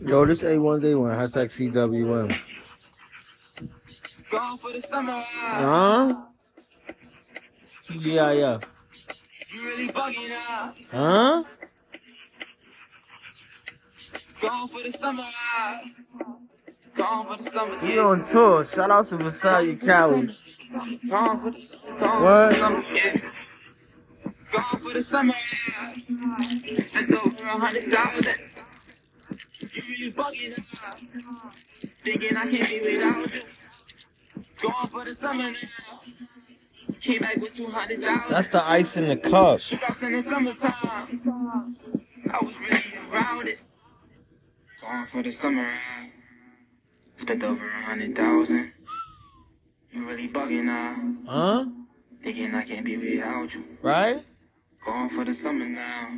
Yo, this A1J1, hashtag CWM. Gone for the summer. Huh? CGIF. You really bugging out. Huh? Gone for the summer. Gone for the summer. We on tour. Shout out to Versailles Cali. Gone for the summer. What? Gone for the summer. Spent over $100. You really bugging out. Thinking I can't be without you. Gone for the summer now. Came back with $200. That's the ice in the cup. Shootouts in the summertime. I was really around it. Gone for the summer. Spent over $100,000. You really bugging out. Huh? Thinking I can't be without you. Right? Gone for the summer now.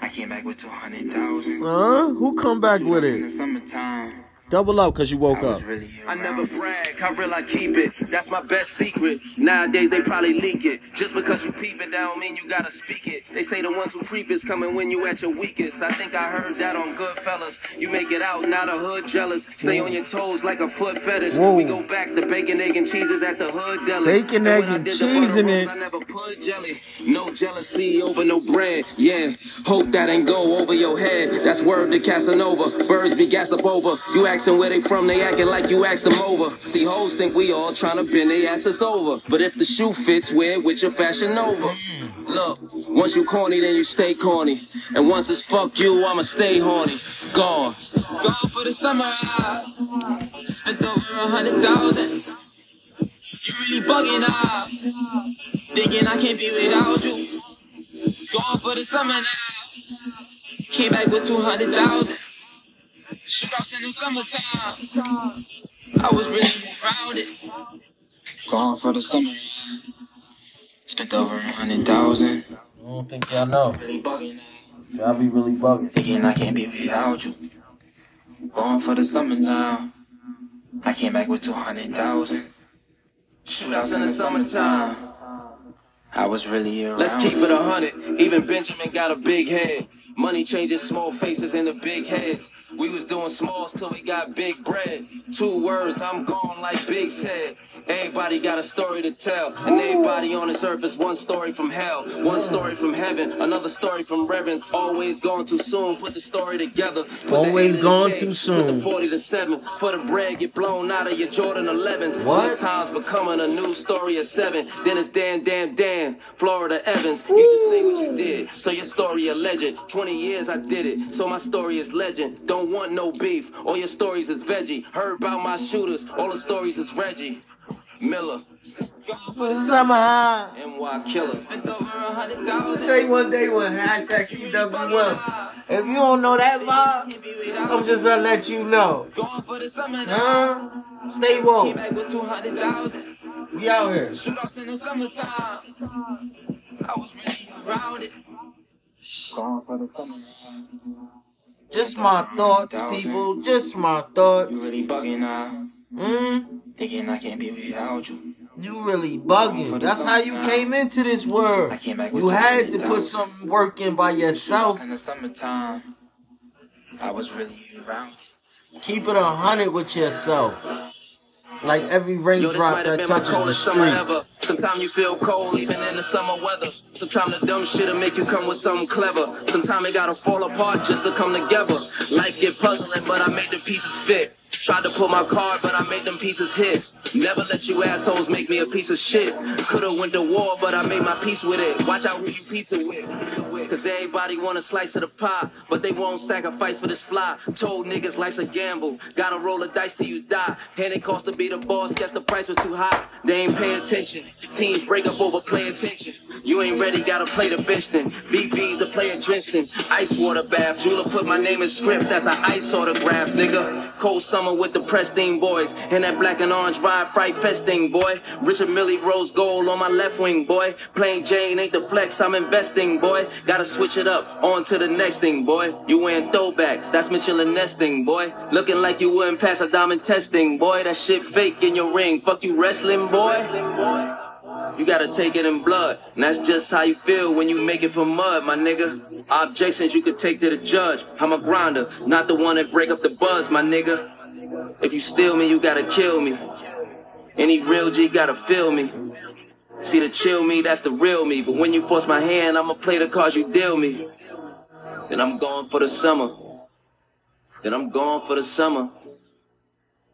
I came back with $200,000. Huh? Who come back with it? In the summertime. Double up because you woke up. Really, I never brag, how real I keep it. That's my best secret. Nowadays they probably leak it. Just because you peep it, that don't mean you gotta speak it. They say the ones who creep is coming when you at your weakest. I think I heard that on Goodfellas. You make it out, not a hood jealous. Stay on your toes like a foot fetish. Whoa. We go back to bacon, egg, and cheeses at the hood deli. Bacon, egg, and cheese in it. I never put jelly. No jealousy over no bread. Yeah, hope that ain't go over your head. That's word to Casanova. Birds be gassed up over. You asking where they from, they acting like you asked them over. See, hoes think we all trying to bend they asses over. But if the shoe fits, wear it with your fashion over. Look, once you corny, then you stay corny. And once it's fuck you, I'ma stay horny. Gone. Gone for the summer. Spent over $100,000. You really bugging out. Thinking I can't be without you. Gone for the summer now. Came back with $200,000. Shootouts in the summertime. I was really grounded. Gone for the summer. Spent over $100,000. I don't think y'all know. Y'all be really bugging. Thinking I can't be without you. Gone for the summer now. I came back with $200,000. Shootouts in the summertime. I was really around. Let's keep it 100. Even Benjamin got a big head. Money changes small faces into big heads. We was doing smalls till we got big bread. Two words, I'm gone like Big said. Everybody got a story to tell. And everybody on this earth is one story from hell. One story from heaven, another story from reverence. Always gone too soon, put the story together. Always gone too soon. Put the 40 to 7. For the bread, get blown out of your Jordan 11's. What? Times becoming a new story at 7. Then it's damn. Florida Evans. You just say what you did. So your story a legend. 20 years I did it. So my story is legend. Don't want no beef. All your stories is veggie. Heard about my shooters. All the stories is Reggie Miller. Somehow. NY killer. Spent over $100,000. Say one day, hashtag CW1. If you don't know that vibe, I'm just gonna let you know. Going for the summer. Huh? Stay warm. Came back with $200,000. We out here. Shootouts in the summertime. I was really grounded. Going for the summer. Just my thoughts, people. Just my thoughts. You really bugging now. Thinking I can't be without you. You really bugging. That's how you came into this world. You had to put some work in by yourself. In the summertime, I was really around. Keep it 100 with yourself. Like every raindrop that touches the street. Sometimes you feel cold even in the summer weather. Sometimes the dumb shit'll make you come with something clever. Sometimes it gotta fall apart just to come together. Life get puzzling, but I made the pieces fit. Tried to pull my card, but I made them pieces hit. Never let you assholes make me a piece of shit. Could've went to war, but I made my peace with it. Watch out who you pizza with. Cause everybody want a slice of the pie, but they won't sacrifice for this fly. Told niggas life's a gamble. Gotta roll the dice till you die. And it cost to be the boss, guess the price was too high. They ain't pay attention. Teams break up over play attention. You ain't ready, gotta play the bench then. BB's a player drenching. Ice water bath. Jula put my name in script, that's an ice autograph, nigga. Cold summer with the Prestine boys. And that black and orange ride fright festing, boy. Richard Millie, Rose Gold on my left wing, boy. Plain Jane ain't the flex, I'm investing, boy. Gotta switch it up, on to the next thing, boy. You wearing throwbacks, that's Michelin nesting, boy. Looking like you wouldn't pass a diamond testing, boy. That shit fake in your ring, fuck you wrestling, boy. You gotta take it in blood, and that's just how you feel when you make it from mud, my nigga. Objections you could take to the judge. I'm a grinder, not the one that break up the buzz, my nigga. If you steal me, you gotta kill me. Any real G gotta feel me. See, the chill me, that's the real me. But when you force my hand, I'ma play the cards you deal me. Then I'm gone for the summer. Then I'm gone for the summer.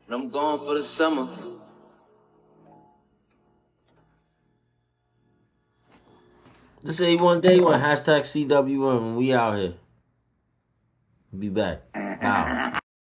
Then I'm gone for the summer. This is A1 Day 1, #CWM. We out here. Be back.